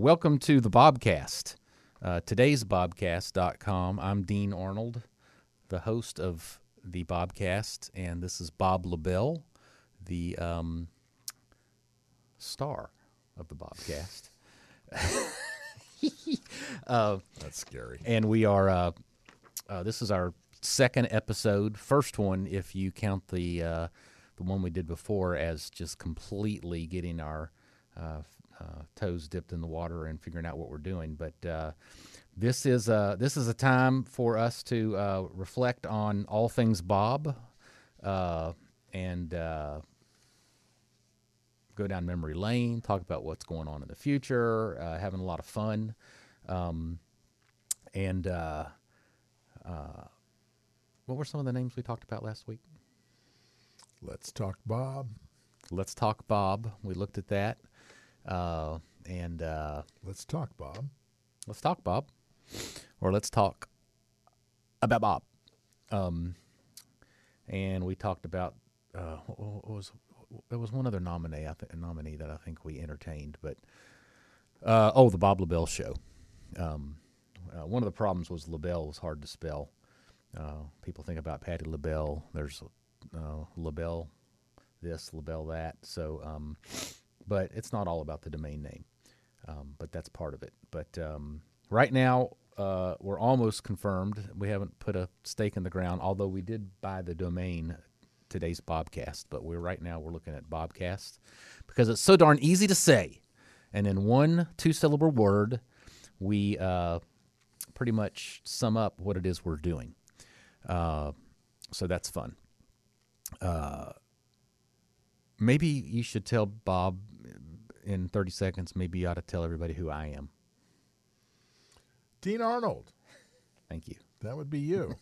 Welcome to the Bobcast. Today's Bobcast.com. I'm Dean Arnold, the host of the Bobcast, and this is Bob LaBelle, the star of the Bobcast. That's scary. And we are, this is our second episode, first one if you count the one we did before as just completely getting our toes dipped in the water and figuring out what we're doing. But this is a time for us to reflect on all things Bob and go down memory lane, talk about what's going on in the future, having a lot of fun. And what were some of the names we talked about last week? Let's Talk Bob. Let's Talk Bob. We looked at that. And Let's Talk Bob. Let's Talk Bob. Or Let's Talk About Bob. And we talked about there was one other nominee that I think we entertained, but the Bob LaBelle Show. One of the problems was LaBelle was hard to spell. People think about Patti LaBelle. There's LaBelle this, LaBelle that. So but it's not all about the domain name, but that's part of it. But right now, we're almost confirmed. We haven't put a stake in the ground, although we did buy the domain today's Bobcast. But we're looking at Bobcast because it's so darn easy to say. And in one two-syllable word, we pretty much sum up what it is we're doing. So that's fun. Maybe you should tell Bob in 30 seconds, maybe you ought to tell everybody who I am. Dean Arnold. Thank you. That would be you.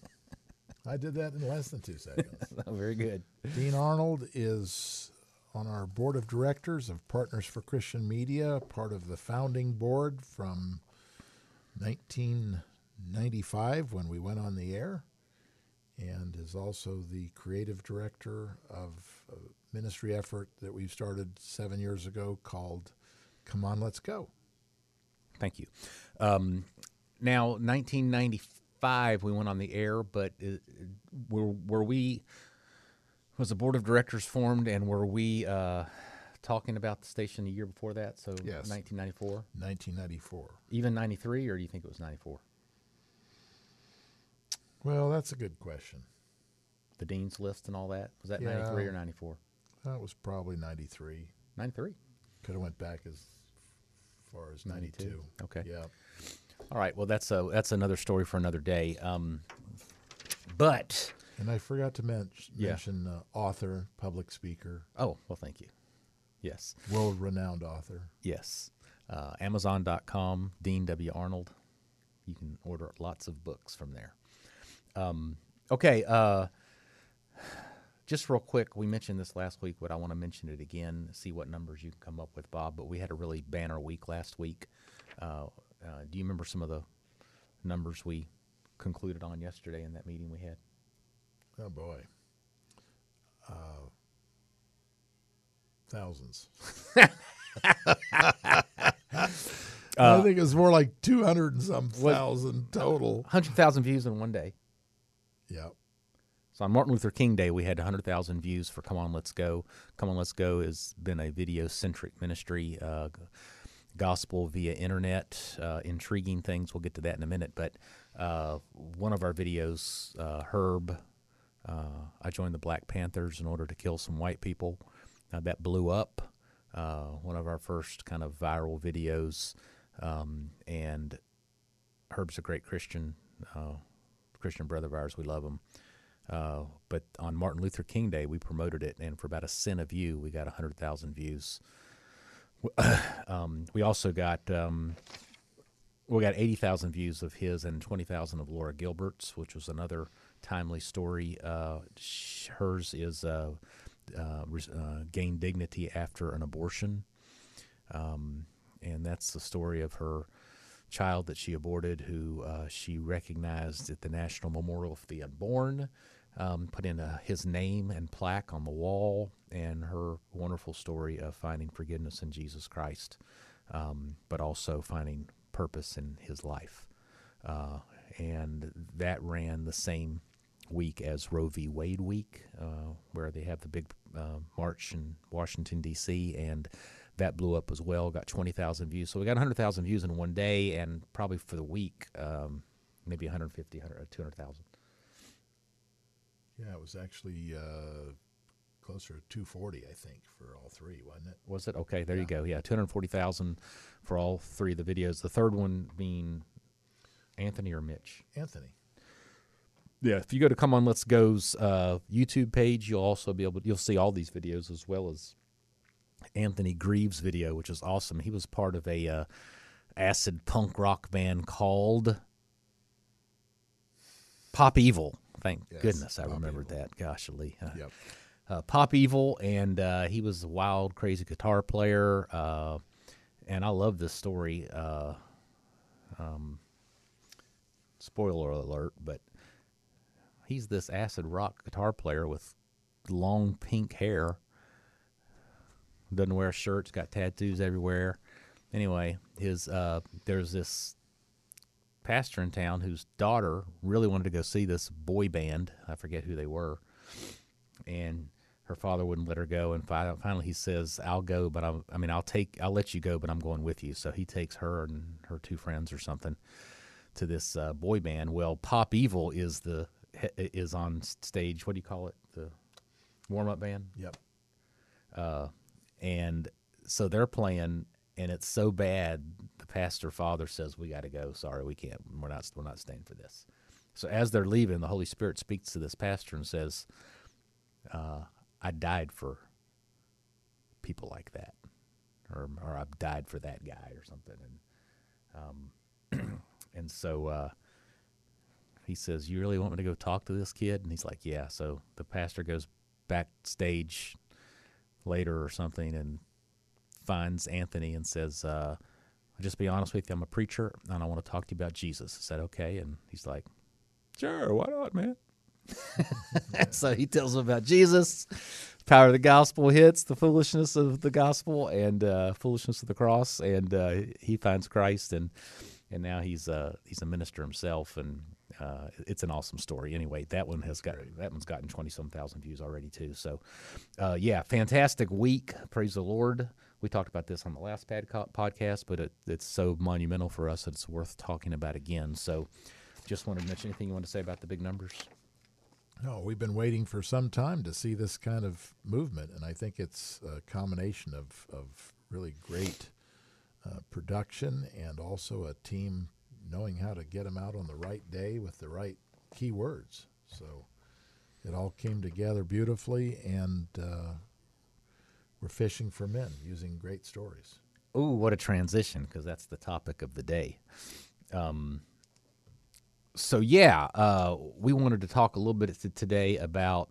I did that in less than 2 seconds. Very good. Dean Arnold is on our board of directors of Partners for Christian Media, part of the founding board from 1995 when we went on the air, and is also the creative director of a ministry effort that we started 7 years ago called Come On Let's Go. Thank you. Now, 1995, we went on the air, but was the board of directors formed, and were we talking about the station the year before that? So yes. 1994? 1994. Even 93, or do you think it was 94? Well, that's a good question. The Dean's List and all that? Was that 93 or 94? That was probably 93. 93? Could have went back as far as 92. Okay. Yeah. All right. Well, that's another story for another day. But... And I forgot to mention author, public speaker. Oh, well, thank you. Yes. World-renowned author. Yes. Amazon.com, Dean W. Arnold. You can order lots of books from there. Okay, just real quick, we mentioned this last week, but I want to mention it again, see what numbers you can come up with, Bob. But we had a really banner week last week. Do you remember some of the numbers we concluded on yesterday in that meeting we had? Oh, boy. Thousands. I think it was more like 200 and some thousand total. 100,000 views in one day. Yeah. So on Martin Luther King Day, we had 100,000 views for Come On, Let's Go. Come On, Let's Go has been a video-centric ministry, gospel via internet, intriguing things. We'll get to that in a minute. But one of our videos, Herb, I joined the Black Panthers in order to kill some white people. That blew up. One of our first kind of viral videos. And Herb's a great Christian brother of ours. We love him. But on Martin Luther King Day, we promoted it, and for about a cent a view, we got 100,000 views. We also got 80,000 views of his and 20,000 of Laura Gilbert's, which was another timely story. Hers is gained dignity after an abortion, and that's the story of her child that she aborted, who she recognized at the National Memorial for the Unborn, put in his name and plaque on the wall, and her wonderful story of finding forgiveness in Jesus Christ but also finding purpose in his life. And that ran the same week as Roe v. Wade week, where they have the big march in Washington, D.C., and that blew up as well, got 20,000 views. So we got 100,000 views in one day, and probably for the week, maybe 150, 100, 200,000. Yeah, it was actually closer to 240, I think, for all three, wasn't it? Was it? Okay, there you go. Yeah, 240,000 for all three of the videos. The third one being Anthony or Mitch? Anthony. Yeah, if you go to Come On Let's Go's YouTube page, you'll also be able to, you'll see all these videos as well as Anthony Greaves' video, which is awesome. He was part of a acid punk rock band called Pop Evil. Thank goodness I remembered that. Gosh, Ali. Yep. Pop Evil, and he was a wild, crazy guitar player. And I love this story. Spoiler alert, but he's this acid rock guitar player with long pink hair. Doesn't wear shirts, got tattoos everywhere. Anyway, his there's this pastor in town whose daughter really wanted to go see this boy band. I forget who they were. And her father wouldn't let her go. And finally he says, I'll go, but I'll let you go, but I'm going with you. So he takes her and her two friends or something to this boy band. Well, Pop Evil is on stage. What do you call it? The warm-up band? Yep. And so they're playing, and it's so bad, the pastor father says, we got to go. Sorry, we can't. We're not staying for this. So as they're leaving, the Holy Spirit speaks to this pastor and says, I died for people like that, or I've died for that guy or something. And and so he says, you really want me to go talk to this kid? And he's like, yeah. So the pastor goes backstage later or something and finds Anthony and says, I'll just be honest with you, I'm a preacher, and I want to talk to you about Jesus. I said, okay. And he's like, sure, why not, man? So he tells him about Jesus. Power of the gospel hits the foolishness of the gospel and foolishness of the cross, and he finds Christ, and now he's a minister himself, and it's an awesome story. Anyway, that one's gotten 20-some thousand views already too. So, yeah, fantastic week. Praise the Lord. We talked about this on the last podcast, but it's so monumental for us that it's worth talking about again. So, just wanted to mention, anything you want to say about the big numbers? No, we've been waiting for some time to see this kind of movement, and I think it's a combination of really great production and also a team knowing how to get them out on the right day with the right keywords. So it all came together beautifully, and we're fishing for men using great stories. Ooh, what a transition, because that's the topic of the day. So, yeah, we wanted to talk a little bit today about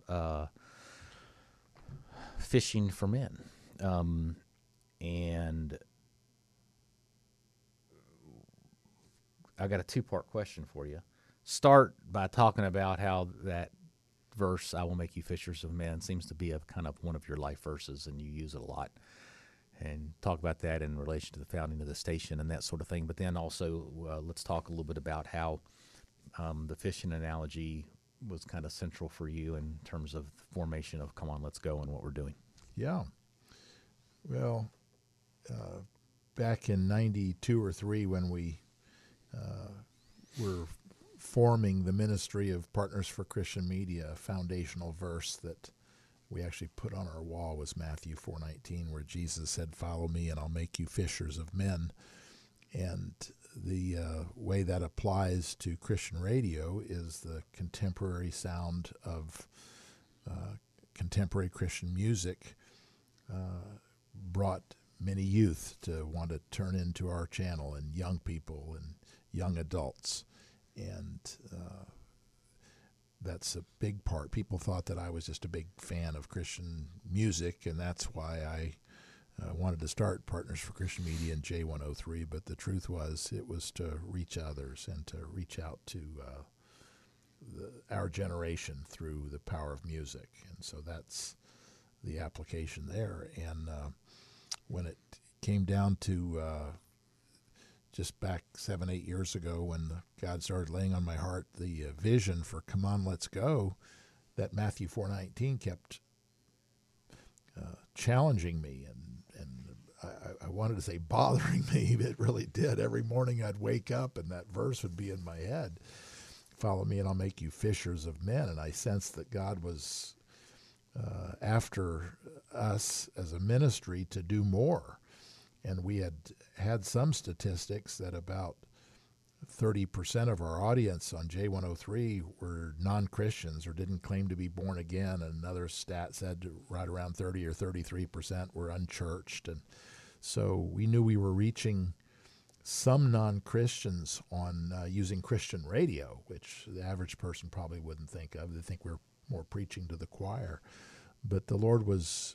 fishing for men. And I got a two-part question for you. Start by talking about how that verse, I will make you fishers of men, seems to be a kind of one of your life verses, and you use it a lot. And talk about that in relation to the founding of the station and that sort of thing. But then also let's talk a little bit about how the fishing analogy was kind of central for you in terms of the formation of Come On, Let's Go and what we're doing. Yeah. Well, back in 92 or 3 when we were forming the ministry of Partners for Christian Media, a foundational verse that we actually put on our wall was Matthew 4:19, where Jesus said, follow me and I'll make you fishers of men. And the way that applies to Christian radio is the contemporary sound of contemporary Christian music brought many youth to want to turn into our channel, and young people and young adults. And that's a big part. People thought that I was just a big fan of Christian music, and that's why I wanted to start Partners for Christian Media and J-103, but the truth was it was to reach others and to reach out to our generation through the power of music. And so that's the application there. And when it came down to just back 7-8 years ago when God started laying on my heart the vision for Come On Let's Go, that Matthew 4:19 kept challenging me, and I wanted to say bothering me, but it really did. Every morning I'd wake up and that verse would be in my head. Follow me and I'll make you fishers of men. And I sensed that God was after us as a ministry to do more. And we had some statistics that about 30% of our audience on J-103 were non-Christians or didn't claim to be born again. Another stat said right around 30 or 33% were unchurched. And so we knew we were reaching some non-Christians on using Christian radio, which the average person probably wouldn't think of. They think we're more preaching to the choir. But the Lord was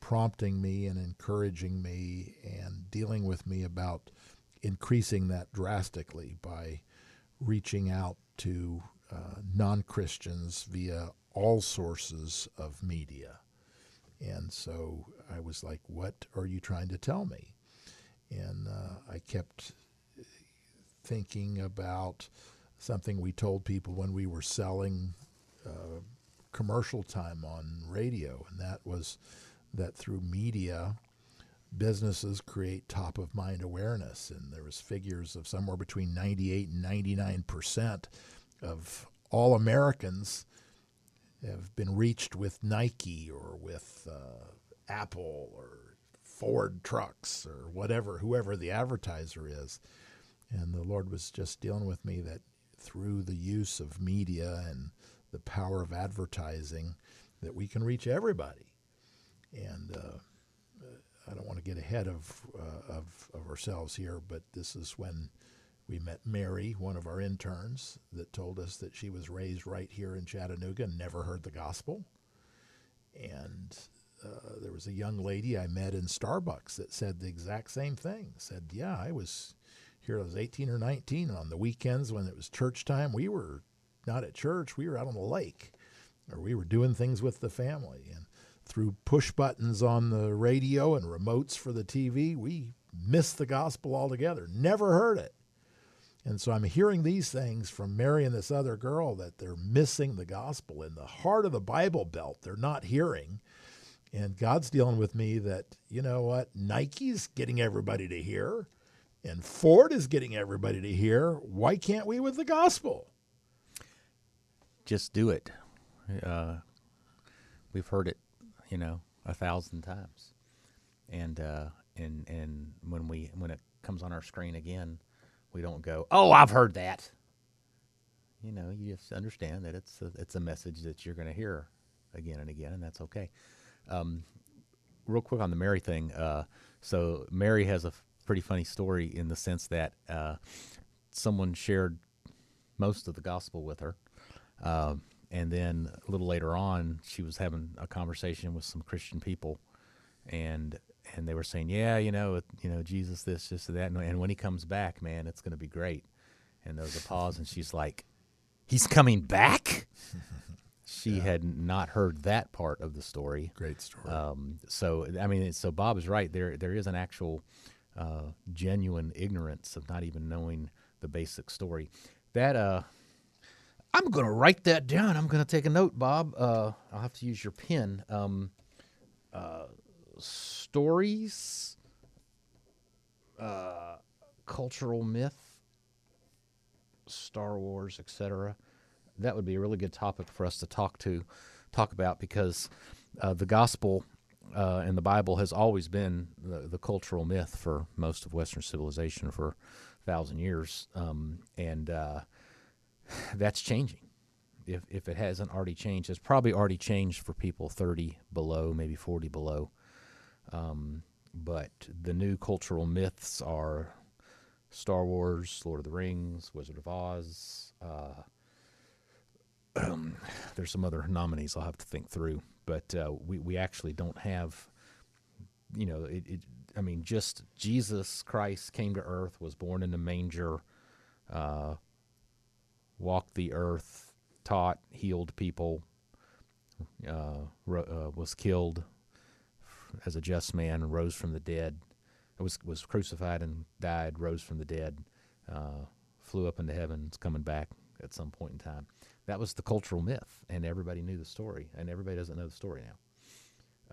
prompting me and encouraging me and dealing with me about increasing that drastically by reaching out to non-Christians via all sources of media. And so I was like, what are you trying to tell me? And I kept thinking about something we told people when we were selling commercial time on radio, and that was that through media, businesses create top-of-mind awareness. And there was figures of somewhere between 98 and 99% of all Americans have been reached with Nike or with Apple or Ford trucks or whatever, whoever the advertiser is. And the Lord was just dealing with me that through the use of media and the power of advertising that we can reach everybody. And I don't want to get ahead of ourselves here, but this is when we met Mary, one of our interns, that told us that she was raised right here in Chattanooga and never heard the gospel. And there was a young lady I met in Starbucks that said the exact same thing, said, yeah, I was here, I was 18 or 19, and on the weekends when it was church time, we were not at church, we were out on the lake, or we were doing things with the family. And through push buttons on the radio and remotes for the TV, we missed the gospel altogether, never heard it. And so I'm hearing these things from Mary and this other girl, that they're missing the gospel in the heart of the Bible Belt. They're not hearing. And God's dealing with me that, you know what, Nike's getting everybody to hear, and Ford is getting everybody to hear. Why can't we with the gospel? Just do it. We've heard it, you know, 1,000 times, and when it comes on our screen again, we don't go, oh, I've heard that. You know, you just understand that it's a message that you're going to hear again and again, and that's okay. Real quick on the Mary thing. So Mary has a pretty funny story in the sense that someone shared most of the gospel with her. And then a little later on, she was having a conversation with some Christian people, and they were saying, yeah, you know, Jesus, this, that, and when he comes back, man, it's going to be great. And there was a pause, and she's like, he's coming back? She had not heard that part of the story. Great story. So, I mean, so Bob is right. There is an actual genuine ignorance of not even knowing the basic story. That, I'm going to write that down. I'm going to take a note, Bob. I'll have to use your pen. Stories, cultural myth, Star Wars, etc. That would be a really good topic for us to talk about, because the gospel and the Bible has always been the cultural myth for most of Western civilization for 1,000 years. That's changing. If it hasn't already changed, it's probably already changed for people 30 below, maybe 40 below. But the new cultural myths are Star Wars, Lord of the Rings, Wizard of Oz. There's some other nominees I'll have to think through. But we actually don't have, you know, just Jesus Christ came to earth, was born in a manger, walked the earth, taught, healed people, was killed as a just man, rose from the dead, was crucified and died, rose from the dead, flew up into heaven, is coming back at some point in time. That was the cultural myth, and everybody knew the story, and everybody doesn't know the story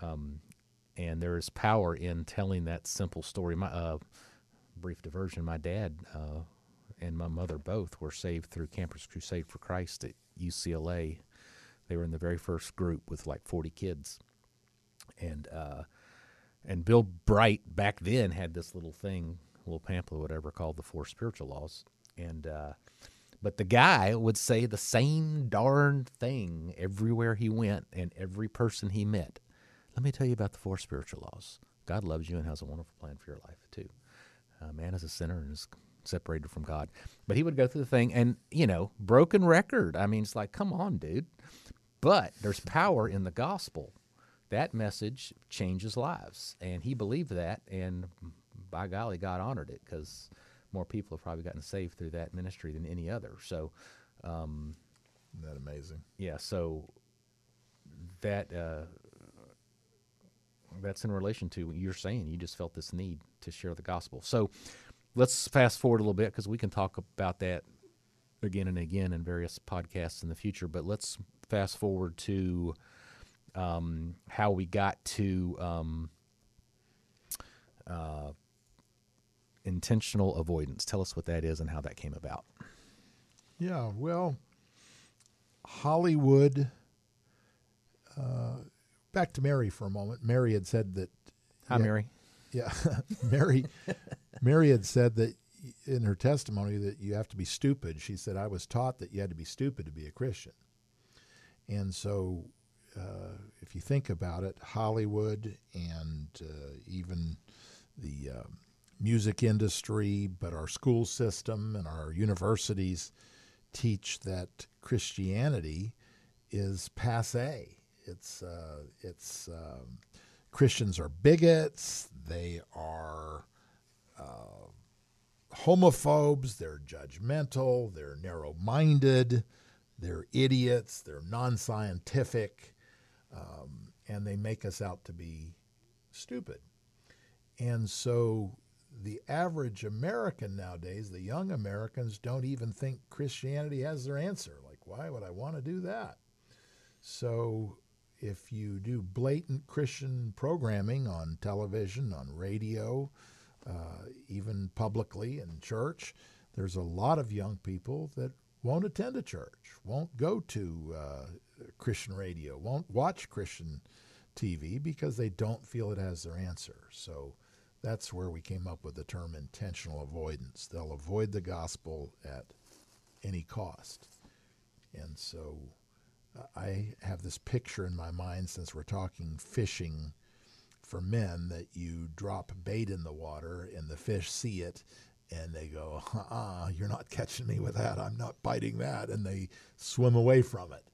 now. And there is power in telling that simple story. My brief diversion, my dad and my mother both were saved through Campus Crusade for Christ at UCLA. They were in the very first group with like 40 kids. And Bill Bright back then had this little thing, a little pamphlet, whatever, called the Four Spiritual Laws. But the guy would say the same darn thing everywhere he went and every person he met. Let me tell you about the Four Spiritual Laws. God loves you and has a wonderful plan for your life, too. Man is a sinner and is separated from God. But he would go through the thing and, you know, broken record. I mean, it's like, come on, dude. But there's power in the gospel. That message changes lives, and he believed that, and by golly, God honored it, because more people have probably gotten saved through that ministry than any other. So, isn't that amazing? Yeah, so that that's in relation to what you're saying. You just felt this need to share the gospel. So let's fast forward a little bit, because we can talk about that again and again in various podcasts in the future, but let's fast forward to how we got to intentional avoidance. Tell us what that is and how that came about. Yeah, well, Hollywood, back to Mary for a moment. Mary had said that... Hi, yeah, Mary. Yeah, Mary had said that in her testimony that you have to be stupid. She said, I was taught that you had to be stupid to be a Christian. And so... if you think about it, Hollywood and even the music industry, but our school system and our universities teach that Christianity is passé. Christians are bigots. They are homophobes. They're judgmental. They're narrow-minded. They're idiots. They're non-scientific. And they make us out to be stupid. And so the average American nowadays, the young Americans, don't even think Christianity has their answer. Like, why would I want to do that? So if you do blatant Christian programming on television, on radio, even publicly in church, there's a lot of young people that won't attend a church, won't go to Christian radio, won't watch Christian TV because they don't feel it has their answer. So that's where we came up with the term intentional avoidance. They'll avoid the gospel at any cost. And so I have this picture in my mind, since we're talking fishing for men, that you drop bait in the water and the fish see it and they go, you're not catching me with that. I'm not biting that. And they swim away from it.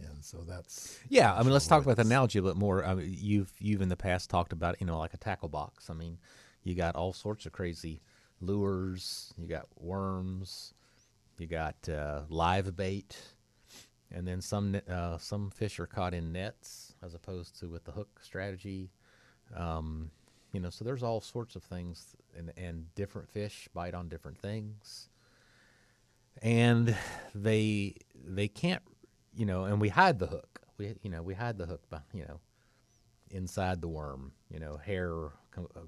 And so that's... Yeah, I mean, let's talk about the analogy a little bit more. I mean, you've in the past talked about, you know, like a tackle box. I mean, you got all sorts of crazy lures. You got worms. You got live bait. And then some fish are caught in nets as opposed to with the hook strategy. You know, so there's all sorts of things, and different fish bite on different things. And they can't... You know, and we hide the hook. We hide the hook, by, you know, inside the worm. You know, hair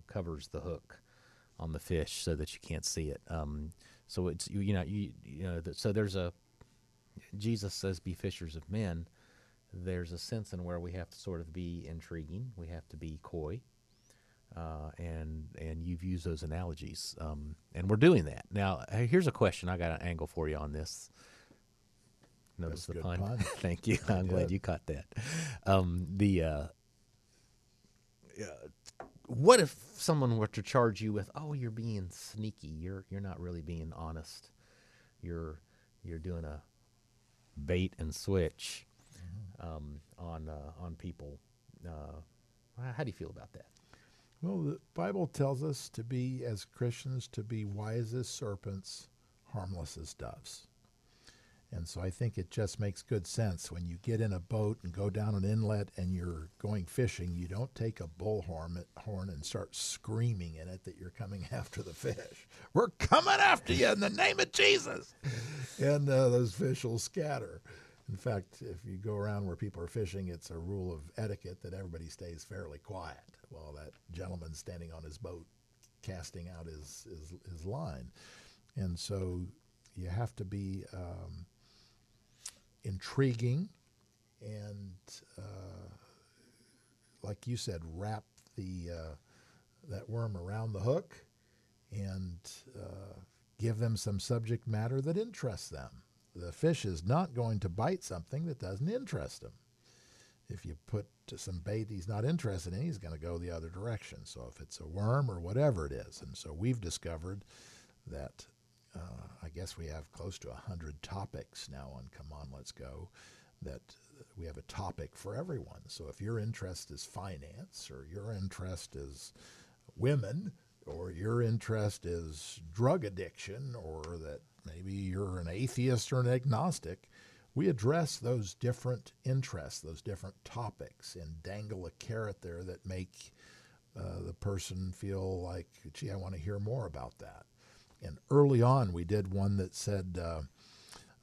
covers the hook on the fish so that you can't see it. So it's so there's a... Jesus says, "Be fishers of men." There's a sense in where we have to sort of be intriguing. We have to be coy, and you've used those analogies, and we're doing that now. Here's a question. I got an angle for you on this. Notice the pun. Thank you. I'm glad you caught that. What if someone were to charge you with, "Oh, you're being sneaky. You're not really being honest. You're doing a bait and switch on people." How do you feel about that? Well, the Bible tells us to be, as Christians, to be wise as serpents, harmless as doves. And so I think it just makes good sense. When you get in a boat and go down an inlet and you're going fishing, you don't take a bullhorn and start screaming in it that you're coming after the fish. We're coming after you in the name of Jesus. And those fish will scatter. In fact, if you go around where people are fishing, it's a rule of etiquette that everybody stays fairly quiet while that gentleman's standing on his boat casting out his line. And so you have to be intriguing and, like you said, wrap the that worm around the hook and give them some subject matter that interests them. The fish is not going to bite something that doesn't interest him. If you put some bait he's not interested in, he's going to go the other direction. So if it's a worm or whatever it is. And so we've discovered that I guess we have close to 100 topics now on Come On, Let's Go, that we have a topic for everyone. So if your interest is finance, or your interest is women, or your interest is drug addiction, or that maybe you're an atheist or an agnostic, we address those different interests, those different topics, and dangle a carrot there that make the person feel like, gee, I want to hear more about that. And early on, we did one that said,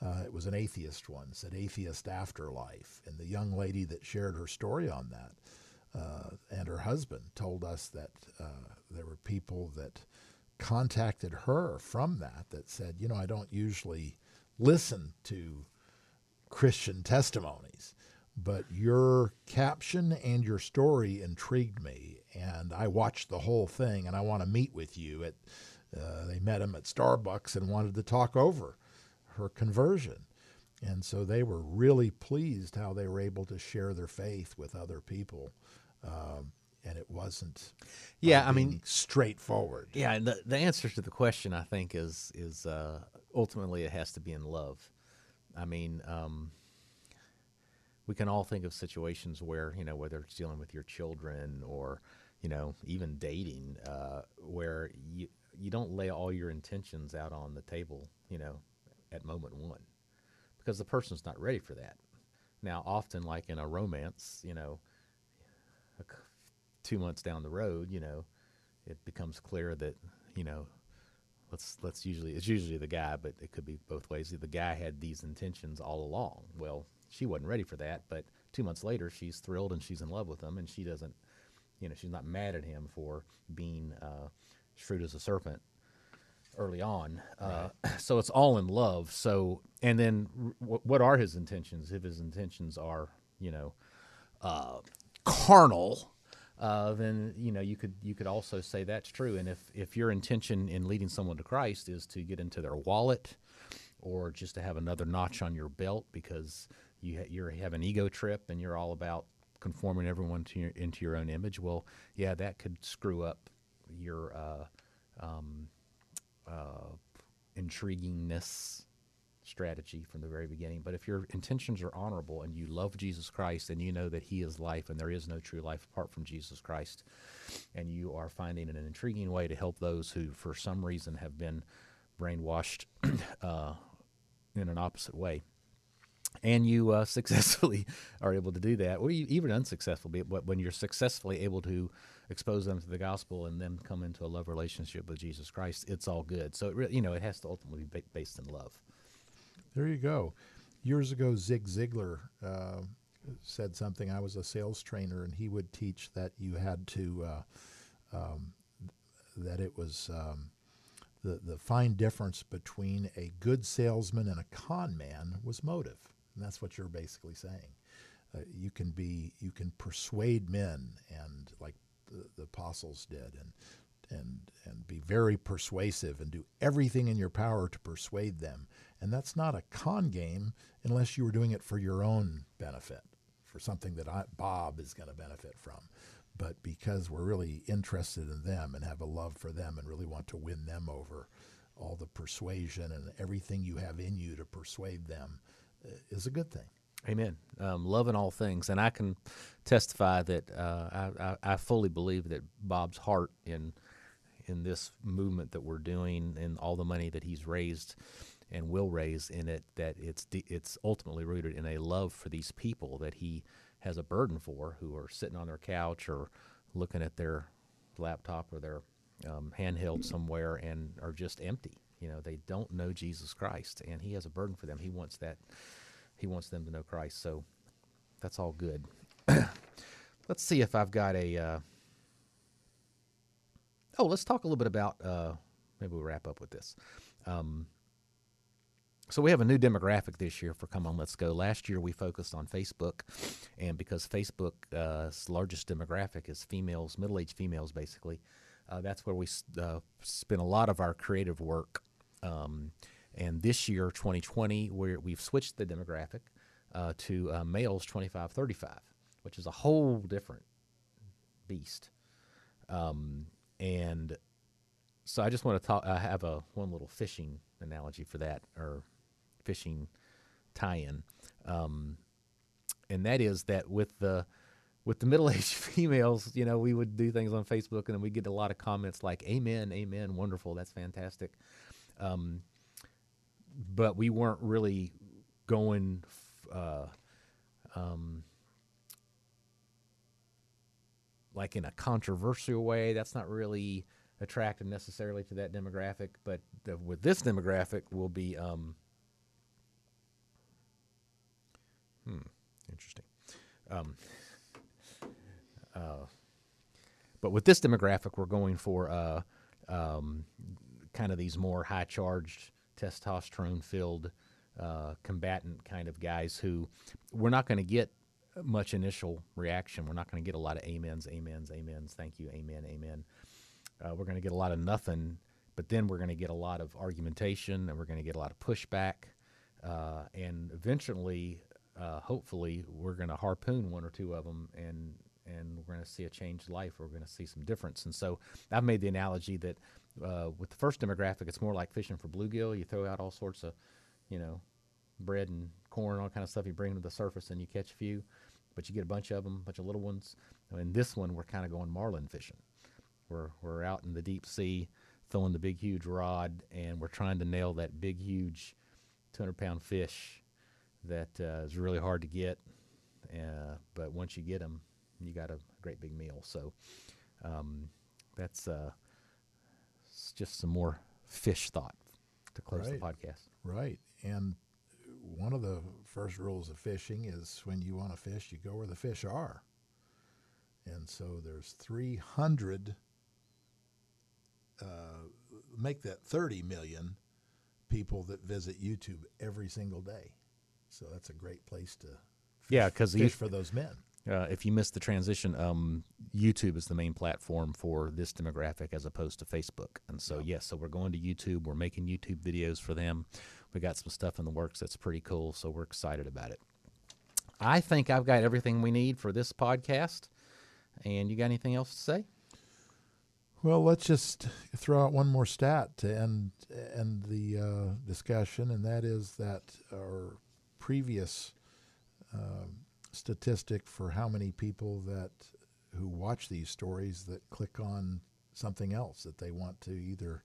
it was an atheist one, said atheist afterlife. And the young lady that shared her story on that and her husband told us that there were people that contacted her from that said, you know, I don't usually listen to Christian testimonies, but your caption and your story intrigued me, and I watched the whole thing, and I want to meet with you at... they met him at Starbucks and wanted to talk over her conversion. And so they were really pleased how they were able to share their faith with other people. And it wasn't straightforward. Yeah, the answer to the question, I think, is ultimately it has to be in love. I mean, we can all think of situations where, you know, whether it's dealing with your children or, you know, even dating, where you don't lay all your intentions out on the table, you know, at moment one, because the person's not ready for that. Now, often, like in a romance, you know, 2 months down the road, you know, it becomes clear that, you know, it's usually the guy, but it could be both ways. The guy had these intentions all along. Well, she wasn't ready for that, but 2 months later, she's thrilled and she's in love with him, and she doesn't, you know, she's not mad at him for being shrewd as a serpent early on. Right. So it's all in love. So, and then what are his intentions? If his intentions are, you know, carnal, then, you know, you could also say that's true. And if your intention in leading someone to Christ is to get into their wallet or just to have another notch on your belt because you have an ego trip and you're all about conforming everyone to into your own image, well, yeah, that could screw up your intriguingness strategy from the very beginning. But if your intentions are honorable and you love Jesus Christ and you know that he is life and there is no true life apart from Jesus Christ, and you are finding an intriguing way to help those who for some reason have been brainwashed in an opposite way, and you successfully are able to do that, or even unsuccessfully, but when you're successfully able to expose them to the gospel and then come into a love relationship with Jesus Christ, it's all good. So, it has to ultimately be based in love. There you go. Years ago, Zig Ziglar said something. I was a sales trainer, and he would teach that you had to, that it was the fine difference between a good salesman and a con man was motive. And that's what you're basically saying. You can persuade men, and like the apostles did, and be very persuasive and do everything in your power to persuade them. And that's not a con game unless you were doing it for your own benefit, for something that Bob is going to benefit from. But because we're really interested in them and have a love for them and really want to win them over, all the persuasion and everything you have in you to persuade them is a good thing. Amen. Love in all things. And I can testify that I fully believe that Bob's heart in this movement that we're doing and all the money that he's raised and will raise in it, that it's ultimately rooted in a love for these people that he has a burden for, who are sitting on their couch or looking at their laptop or their handheld somewhere and are just empty. You know, they don't know Jesus Christ, and he has a burden for them. He wants that. He wants them to know Christ. So that's all good. Let's see if I've got a. Let's talk a little bit about. Maybe we'll wrap up with this. So we have a new demographic this year for Come On Let's Go. Last year we focused on Facebook, and because Facebook's largest demographic is females, middle-aged females basically, that's where we spent a lot of our creative work. And this year, 2020, we've switched the demographic to males 25-35, which is a whole different beast. And so I just want to talk. I have one little fishing analogy for that, or fishing tie-in, and that is that with the middle-aged females, you know, we would do things on Facebook, and then we get a lot of comments like "Amen, amen, wonderful, that's fantastic," but we weren't really going. Like in a controversial way, that's not really attractive necessarily to that demographic, but with this demographic will be interesting. But with this demographic, we're going for kind of these more high-charged, testosterone-filled combatant kind of guys who we're not going to get much initial reaction. We're not going to get a lot of amens, amens, amens, thank you, amen, amen. We're going to get a lot of nothing, but then we're going to get a lot of argumentation, and we're going to get a lot of pushback, and eventually, hopefully, we're going to harpoon one or two of them, and we're going to see a changed life. We're going to see some difference. And so I've made the analogy that with the first demographic, it's more like fishing for bluegill. You throw out all sorts of, you know, bread and corn, all kind of stuff. You bring them to the surface, and you catch a few, but you get a bunch of them, a bunch of little ones. And this one, we're kind of going marlin fishing. We're out in the deep sea throwing the big, huge rod, and we're trying to nail that big, huge 200-pound fish that is really hard to get. But once you get them, you got a great big meal. So that's just some more fish thought to close the podcast. Right. And one of the first rules of fishing is when you want to fish, you go where the fish are. And so there's 300 make that 30 million people that visit YouTube every single day. So that's a great place to fish for those men. If you missed the transition, YouTube is the main platform for this demographic as opposed to Facebook. And so, so we're going to YouTube. We're making YouTube videos for them. We got some stuff in the works that's pretty cool, so we're excited about it. I think I've got everything we need for this podcast. And you got anything else to say? Well, let's just throw out one more stat to end the discussion, and that is that our previous statistic for how many people who watch these stories that click on something else that they want to either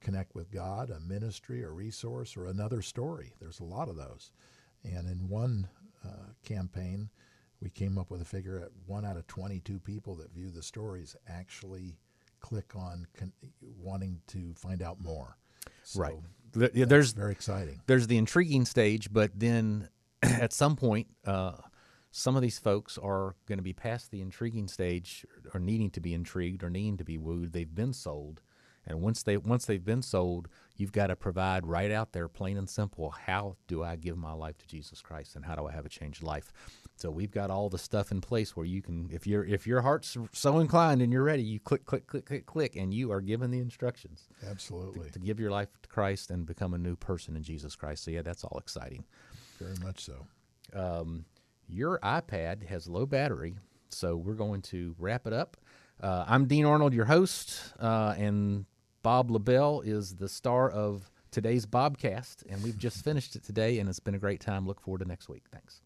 connect with God, a ministry, a resource, or another story. There's a lot of those. And in one campaign, we came up with a figure at 1 out of 22 people that view the stories actually click on wanting to find out more. So right. That's very exciting. There's the intriguing stage, but then at some point, some of these folks are going to be past the intriguing stage or needing to be intrigued or needing to be wooed. They've been sold. And once they've been sold, you've got to provide right out there, plain and simple, how do I give my life to Jesus Christ, and how do I have a changed life? So we've got all the stuff in place where you can, if your heart's so inclined and you're ready, you click, click, click, click, click, and you are given the instructions. Absolutely. To give your life to Christ and become a new person in Jesus Christ. So, that's all exciting. Very much so. Your iPad has low battery, so we're going to wrap it up. I'm Dean Arnold, your host, and Bob LaBelle is the star of today's Bobcast, and we've just finished it today, and it's been a great time. Look forward to next week. Thanks.